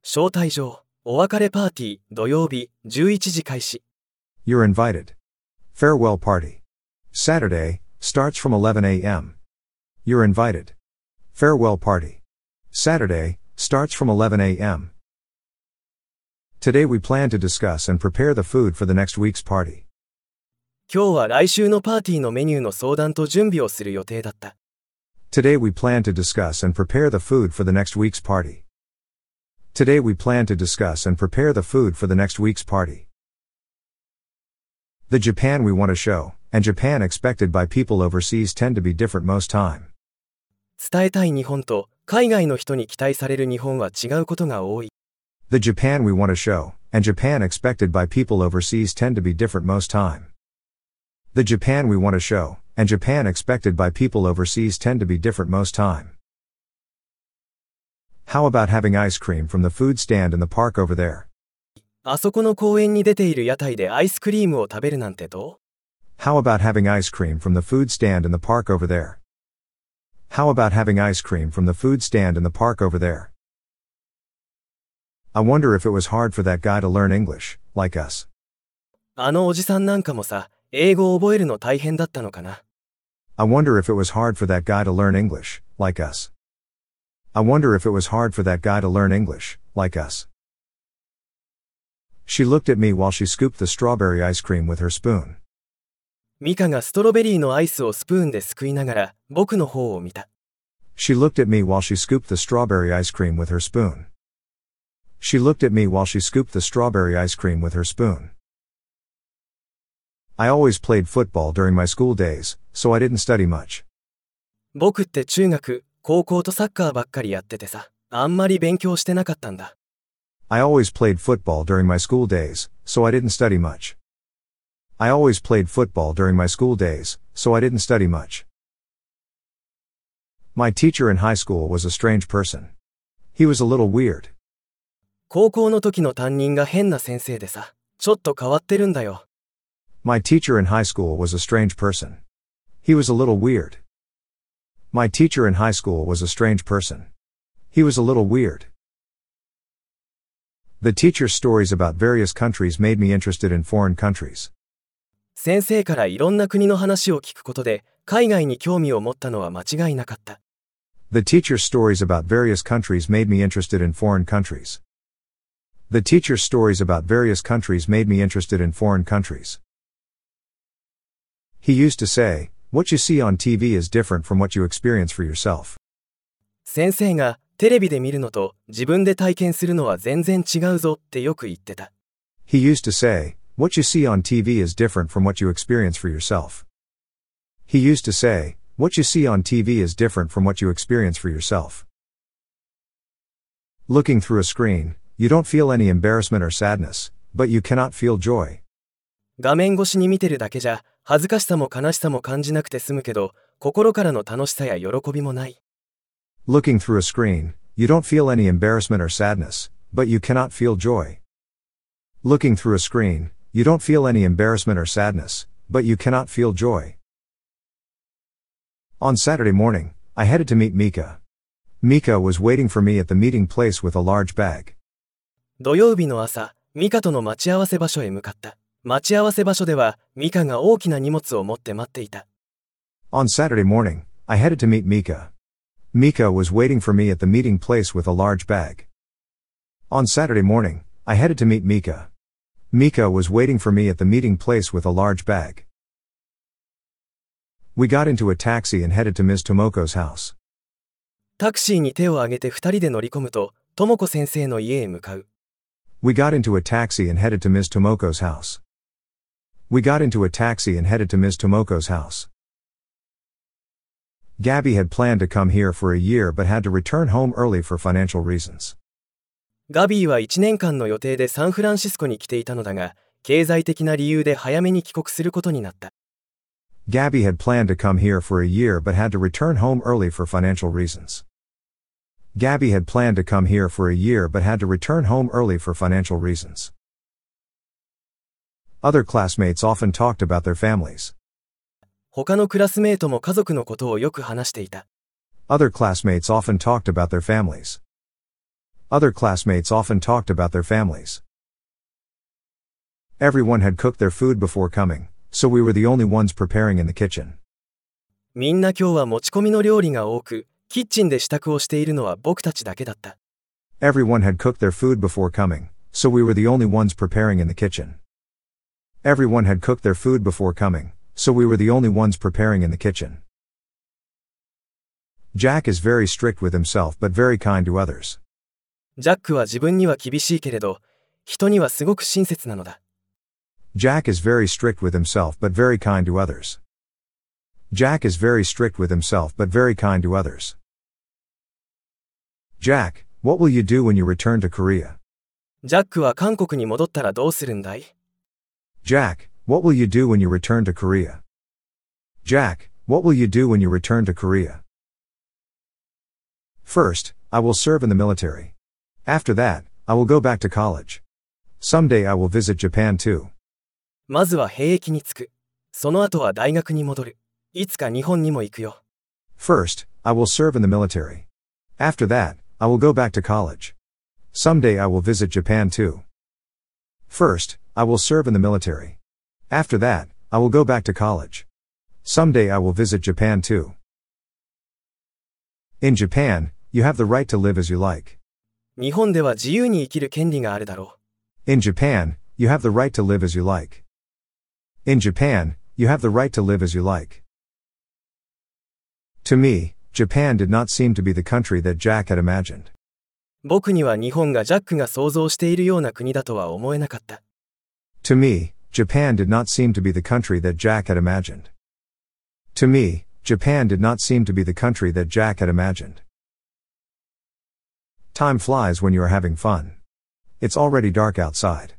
招待状、お別れパーティー、土曜日、じゅういちじ開始。You're invited. Farewell party. Saturday, starts from eleven a.m. You're invited. Farewell party. Saturday, starts from eleven a.m. Today we plan to discuss and prepare the food for the next week's party.今日は来週のパーティーのメニューの相談と準備をする予定だった。Today we plan to discuss and prepare the food for the next week's party. Today we plan to discuss and prepare the food for the next week's party. The Japan we want to show, and Japan expected by people overseas tend to be different most time. 伝えたい日本と海外の人に期待される日本は違うことが多い。The Japan we want to show, and Japan expected by people overseas tend to be different most time.The Japan we want to show, and Japan expected by people overseas tend to be different most time. How about having ice cream from the food stand in the park over there? あそこの公園に出ている屋台でアイスクリームを食べるなんてどう? How about having ice cream from the food stand in the park over there? How about having ice cream from the food stand in the park over there? I wonder if it was hard for that guy to learn English, like us. あのおじさんなんかもさ。英語を覚えるの大変だったのかな? I wonder if it was hard for that guy to learn English, like us. I wonder if it was hard for that guy to learn English, like us. She looked at me while she scooped the strawberry ice cream with her spoon. ミカがストロベリーのアイスをスプーンですくいながら僕の方を見た。She looked at me while she scooped the strawberry ice cream with her spoon. She looked at me while she scooped the strawberry ice cream with her spoon. I always played football during my school days, so I didn't study much. 僕って中学、高校とサッカーばっかりやっててさ、あんまり勉強してなかったんだ。I always played football during my school days, so I didn't study much. I always played football during my school days, so I didn't study much. My teacher in high school was a strange person. He was a little weird. 高校の時の担任が変な先生でさ、ちょっと変わってるんだよ。My teacher in high school was a strange person. He was a little weird. My teacher in high school was a strange person. He was a little weird. The teacher's stories about various countries made me interested in foreign countries. 先生からいろんな国の話を聞くことで、海外に興味を持ったのは間違いなかった。The teacher's stories about various countries made me interested in foreign countries. The teacher's stories about various countries made me interested in foreign countries. He used to say, what you see on T V is different from what you experience for yourself. 先生がテレビで見るのと自分で体験するのは全然違うぞってよく言ってた。He used to say, what you see on T V is different from what you experience for yourself. He used to say, what you see on T V is different from what you experience for yourself. Looking through a screen, you don't feel any embarrassment or sadness, but you cannot feel joy. 画面越しに見てるだけじゃ、恥ずかしさも悲しさも感じなくて済むけど、心からの楽しさや喜びもない。Looking through a screen, you don't feel any embarrassment or sadness, but you cannot feel joy. Looking through a screen, you don't feel any embarrassment or sadness, but you cannot feel joy. On Saturday morning, I headed to meet Mika. Mika was waiting for me at the meeting place with a large bag. 土曜日の朝、ミカとの待ち合わせ場所へ向かった。待ち合わせ場所では、ミカが大きな荷物を持って待っていた。On Saturday morning, I headed to meet Mika. Mika was waiting for me at the meeting place with a large bag. On Saturday morning, I headed to meet Mika. Mika was waiting for me at the meeting place with a large bag.We got into a taxi and headed to Miz Tomoko's house. タクシーに手を挙げて二人で乗り込むと、トモコ先生の家へ向かう。We got into a taxi and headed to Miz Tomoko's house. We got into a taxi and headed to Miz Tomoko's house. Gabby had planned to come here for a year but had to return home early for financial reasons. ガビーはいちねんかんの予定でサンフランシスコに来ていたのだが、経済的な理由で早めに帰国することになった。Gabby had planned to come here for a year but had to return home early for financial reasons. Gabby had planned to come here for a year but had to return home early for financial reasons. Other classmates often talked about their families. 他のクラスメートも家族のことをよく話していた。Other classmates often talked about their families. Other classmates often talked about their families. Everyone had cooked their food before coming.So we were the only ones preparing in the kitchen. みんな今日は持ち込みの料理が多く、キッチンで支度をしているのは僕たちだけだった。Everyone had cooked their food before coming, so we were the only ones preparing in the kitchen. Everyone had cooked their food before coming, so we were the only ones preparing in the kitchen. Jack is very strict with himself but very kind to others. Jack は自分には厳しいけれど、人にはすごく親切なのだ。Jack is very strict with himself but very kind to others. Jack is very strict with himself but very kind to others. Jack, what will you do when you return to Korea? Jack は韓国に戻ったらどうするんだい? Jack, what will you do when you return to Korea? Jack, what will you do when you return to Korea? First, I will serve in the military. After that, I will go back to college. Someday I will visit Japan too.まずは兵役に着く。その後は大学に戻る。いつか日本にも行くよ。First, I will serve in the military. After that, I will go back to college. Someday I will visit Japan too. First, I will serve in the military. After that, I will go back to college. Someday I will visit Japan too. In Japan, you have the right to live as you like. 日本では自由に生きる権利があるだろう。In Japan, you have the right to live as you like. In Japan, you have the right to live as you like. To me, Japan did not seem to be the country that Jack had imagined. 僕には日本がジャックが想像しているような国だとは思えなかった。To me, Japan did not seem to be the country that Jack had imagined. To me, Japan did not seem to be the country that Jack had imagined. Time flies when you are having fun. It's already dark outside.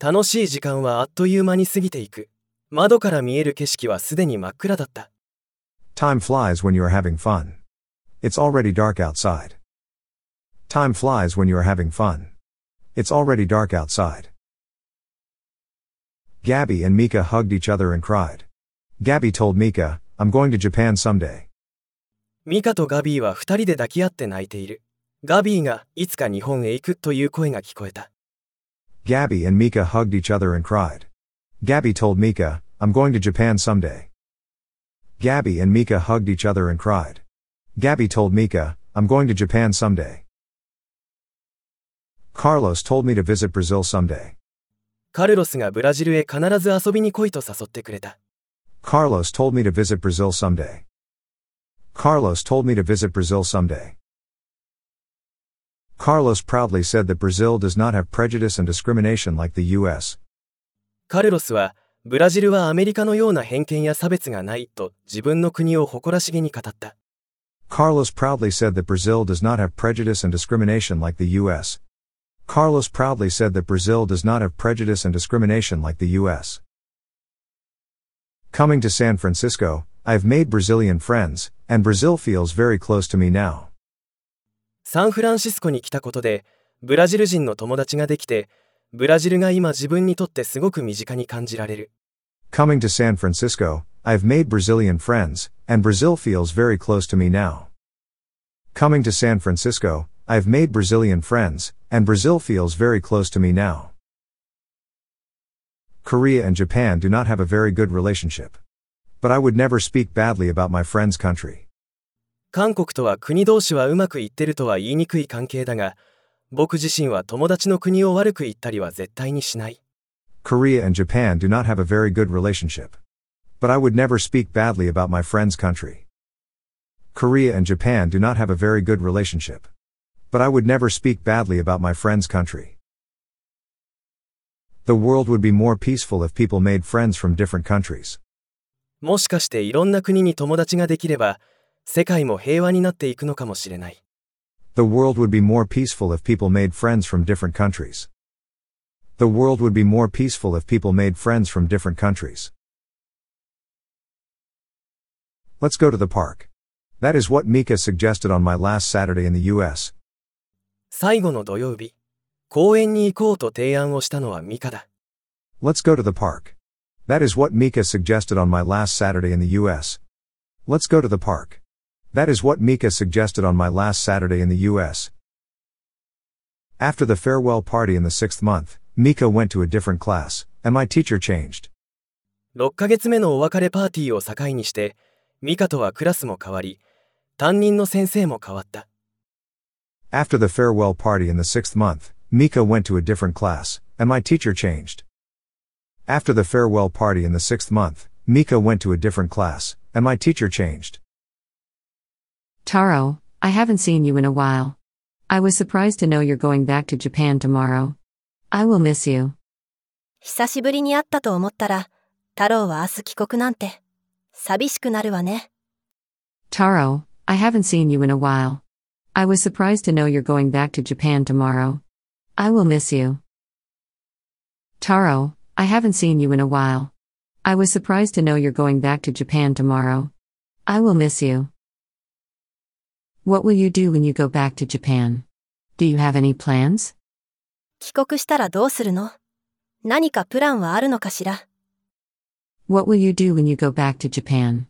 楽しい時間はあっという間に過ぎていく。窓から見える景色はすでに真っ暗だった。Time flies when you are having fun. It's already dark outside.Time flies when you are having fun. It's already dark outside. Gabby and Mika hugged each other and cried. Gabby told Mika, I'm going to Japan someday. Mika と Gabby は二人で抱き合って泣いている。Gabby がいつか日本へ行くという声が聞こえた。Gabby and Mika hugged each other and cried. Gabby told Mika, I'm going to Japan someday. Gabby and Mika hugged each other and cried. Gabby told Mika, I'm going to Japan someday.Carlos told me to visit Brazil someday. Carlos がブラジルへ必ず遊びに来いと誘ってくれた。Carlos told me to visit Brazil someday. Carlos told me to visit Brazil someday. Carlos proudly said that Brazil does not have prejudice and discrimination like the U S. Carlos はブラジルはアメリカのような偏見や差別がないと自分の国を誇らしげに語った。Carlos proudly said that Brazil does not have prejudice and discrimination like the U S.Carlos proudly said that Brazil does not have prejudice and discrimination like the U S. Coming to San Francisco, I've made Brazilian friends, and Brazil feels very close to me now. サンフランシスコに来たことで、ブラジル人の友達ができて、ブラジルが今自分にとってすごく身近に感じられる。Coming to San Francisco, I've made Brazilian friends, and Brazil feels very close to me now. Coming to San Francisco,I've made Brazilian friends, and Brazil feels very close to me now. Korea and Japan do not have a very good relationship. But I would never speak badly about my friend's country. 韓国とは国同士はうまくいってるとは言いにくい関係だが、僕自身は友達の国を悪く言ったりは絶対にしない。Korea and Japan do not have a very good relationship. But I would never speak badly about my friend's country. Korea and Japan do not have a very good relationship.But I would never speak badly about my friend's country. The world would be more peaceful if people made friends from different countries. もしかしていろんな国に友達ができれば、世界も平和になっていくのかもしれない。The world would be more peaceful if people made friends from different countries. The world would be more peaceful if people made friends from different countries. Let's go to the park. That is what Mika suggested on my last Saturday in the U S.最後の土曜日、公園に行こうと提案をしたのはミカだ。Let's go to the park. That is what Mika suggested on my last Saturday in the U S. Let's go to the park. That is what Mika suggested on my last Saturday in the U S. After the farewell party in the sixth month, Mika went to a different class, and my teacher changed. ろっかげつめのお別れパーティーを境にして、ミカとはクラスも変わり、担任の先生も変わった。After the farewell party in the sixth month, Mika went to a different class, and my teacher changed. After the farewell party in the sixth month, Mika went to a different class, and my teacher changed. Taro, I haven't seen you in a while. I was surprised to know you're going back to Japan tomorrow. I will miss you. 久しぶりに会ったと思ったら、太郎は明日帰国なんて、寂しくなるわね。Taro, I haven't seen you in a while.I was surprised to know you're going back to Japan tomorrow. I will miss you. Taro, I haven't seen you in a while. I was surprised to know you're going back to Japan tomorrow. I will miss you. What will you do when you go back to Japan? Do you have any plans? 帰国したらどうするの？何かプランはあるのかしら？ What will you do when you go back to Japan?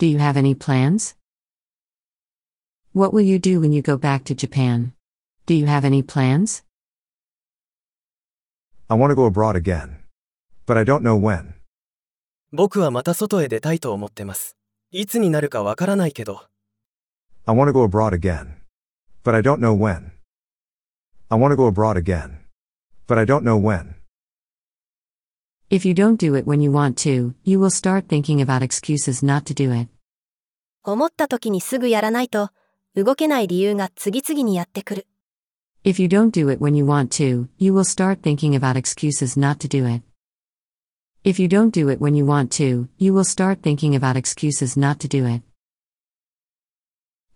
Do you have any plans?What will you do when you go back to Japan? Do you have any plans? I want to go abroad again. But I don't know when. 僕はまた外へ出たいと思ってます。いつになるかわからないけど。I want to go abroad again. But I don't know when. I want to go abroad again. But I don't know when. If you don't do it when you want to, you will start thinking about excuses not to do it. 思った時にすぐやらないと、動けない理由が次々にやってくる。If you don't do it when you want to, you will start thinking about excuses not to do it. If you don't do it when you want to, you will start thinking about excuses not to do it.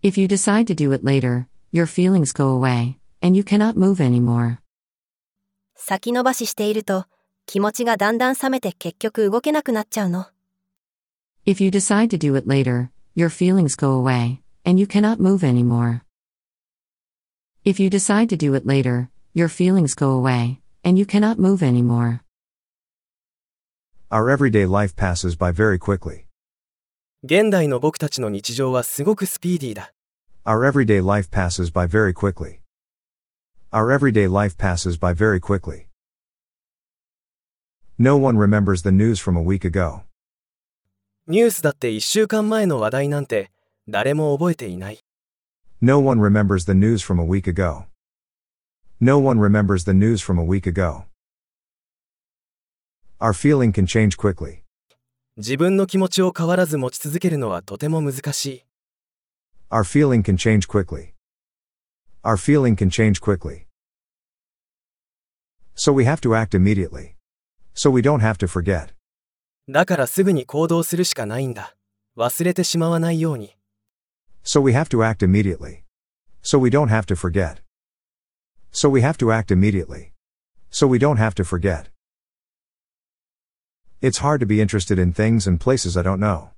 If you decide to do it later, your feelings go away, and you cannot move anymore. 先延ばししていると、気持ちがだんだん冷めて結局動けなくなっちゃうの。If you decide to do it later, your feelings go away, and you cannot move anymore. If you decide to do it later, your feelings go away, and you cannot move anymore. Our everyday life passes by very quickly. 現代の僕たちの日常はすごくスピーディーだ。Our everyday life passes by very quickly. Our everyday life passes by very quickly. No one remembers the news from a week ago. ニュースだって一週間前の話題なんて誰も覚えていない。No one remembers the news from a week ago. No one remembers the news from a week ago. Our feeling can change quickly. 自分の気持ちを変わらず持ち続けるのはとても難しい。Our feeling can change quickly. Our feeling can change quickly. So we have to act immediately. So we don't have to forget. だからすぐに行動するしかないんだ。忘れてしまわないように。So we have to act immediately. So we don't have to forget. So we have to act immediately. So we don't have to forget. It's hard to be interested in things and places I don't know.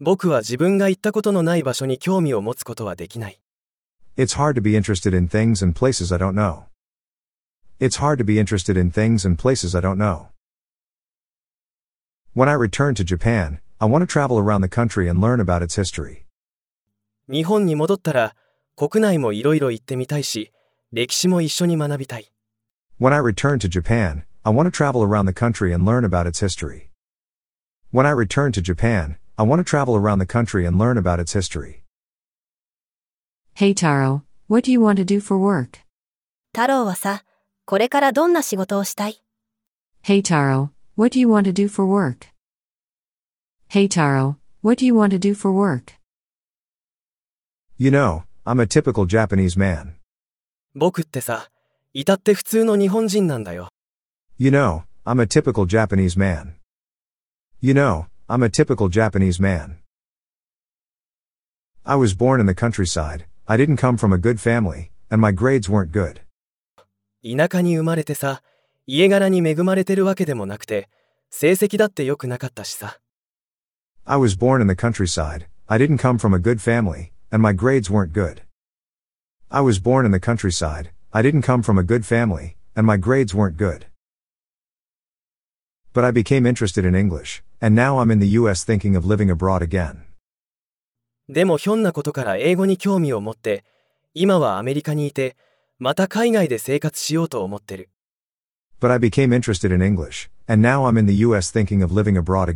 僕は自分が行ったことのない場所に興味を持つことはできない。It's hard to be interested in things and places I don't know. It's hard to be interested in things and places I don't know. When I return to Japan, I want to travel around the country and learn about its history. 日本に戻ったら、国内もいろいろ行ってみたいし、歴史も一緒に学びたい。When I return to Japan, I want to travel around the country and learn about its history. When I return to Japan, I want to travel around the country and learn about its history. Hey Taro, what do you want to do for work? 太郎はさ、これからどんな仕事をしたい? Hey Taro, what do you want to do for work? Hey Taro, what do you want to do for work?You know, I'm a typical Japanese man. 僕ってさ、至って普通の日本人なんだよ。You know, I'm a typical Japanese man. You know, I'm a typical Japanese man. I was born in the countryside, I didn't come from a good family, and my grades weren't good. 田舎に生まれてさ、家柄に恵まれてるわけでもなくて、成績だって良くなかったしさ。I was born in the countryside, I didn't come from a good family,And my grades weren't good. I was born in the countryside, I didn't come from a good family, and my grades weren't good. But I became interested in English, and now I'm in the U S thinking of living abroad again. でもひょんなことから英語に興味を持って、今はアメリカにいて、また海外で生活しようと思ってる。But I became interested in English, and now I'm in the U S thinking of living abroad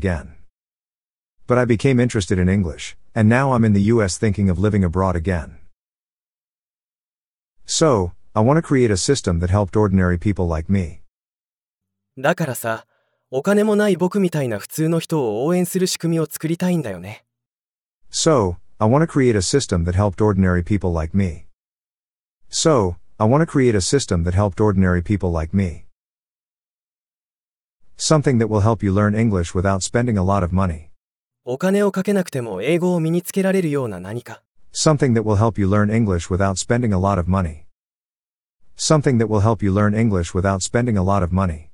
again.But I became interested in English, and now I'm in the U S thinking of living abroad again. So, I want to create a system that helped ordinary people like me. だからさ、お金もない僕みたいな普通の人を応援する仕組みを作りたいんだよね。So, I want to create a system that helped ordinary people like me. So, I want to create a system that helped ordinary people like me. Something that will help you learn English without spending a lot of money.お金をかけなくても英語を身につけられるような何か。Something that will help you learn English without spending a lot of money. Something that will help you learn English without spending a lot of money.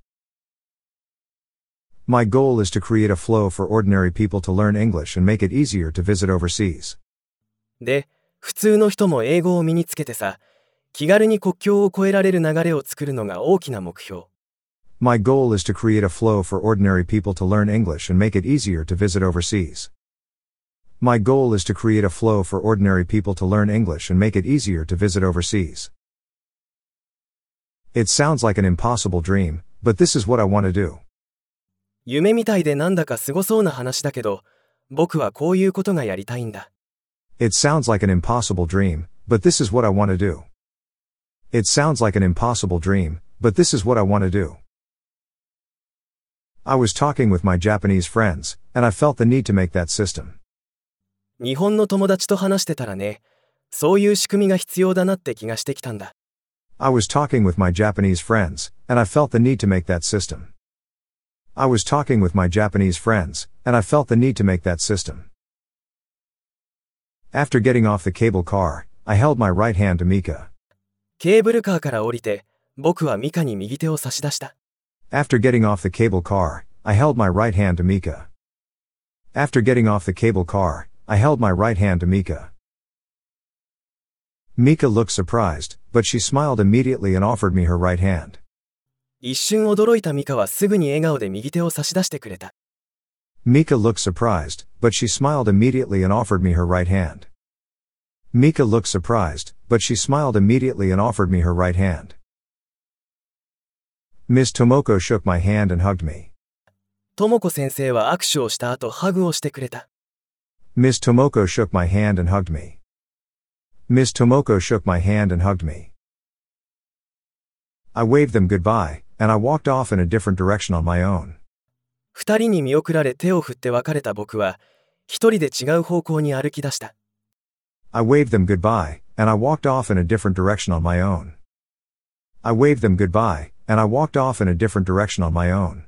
My goal is to create a flow for ordinary people to learn English and make it easier to visit overseas. で、普通の人も英語を身につけてさ、気軽に国境を越えられる流れを作るのが大きな目標。My goal is to create a flow for ordinary people to learn English and make it easier to visit overseas. My goal is to create a flow for ordinary people to learn English and make it easier to visit overseas. It sounds like an impossible dream, but this is what I want to do. 夢みたいでなんだかすごそうな話だけど、僕はこういうことがやりたいんだ。It sounds like an impossible dream, but this is what I want to do. It sounds like an impossible dream, but this is what I want to do. I was talking with my Japanese friends, and I felt the need to make that system. 日本の友達と話してたらね、そういう仕組みが必要だなって気がしてきたんだ。 I was talking with my Japanese friends, and I felt the need to make that system. I was talking with my Japanese friends, and I felt the need to make that system. After getting off the cable car, I held my right hand to Mika. ケーブルカーから降りて、僕はミカに右手を差し出した。After getting off the cable car, I held my right hand to Mika. After getting off the cable car, I held my right hand to Mika. Mika looked surprised, but she smiled immediately and offered me her right hand. 一瞬驚いたミカはすぐに笑顔で右手を差し出してくれた。Mika looked surprised, but she smiled immediately and offered me her right hand. Mika looked surprised, but she smiled immediately and offered me her right hand. Miss Tomoko shook my hand and hugged me. Tomoko 先生は握手をした後ハグをしてくれた。Miss Tomoko shook my hand and hugged me. Miss Tomoko shook my hand and hugged me. I waved them goodbye, and I walked off in a different direction on my own. 二人に見送られ手を振って別れた僕は、一人で違う方向に歩き出した。I waved them goodbye, and I walked off in a different direction on my own. I waved them goodbye, and I walked off in a different direction on my own.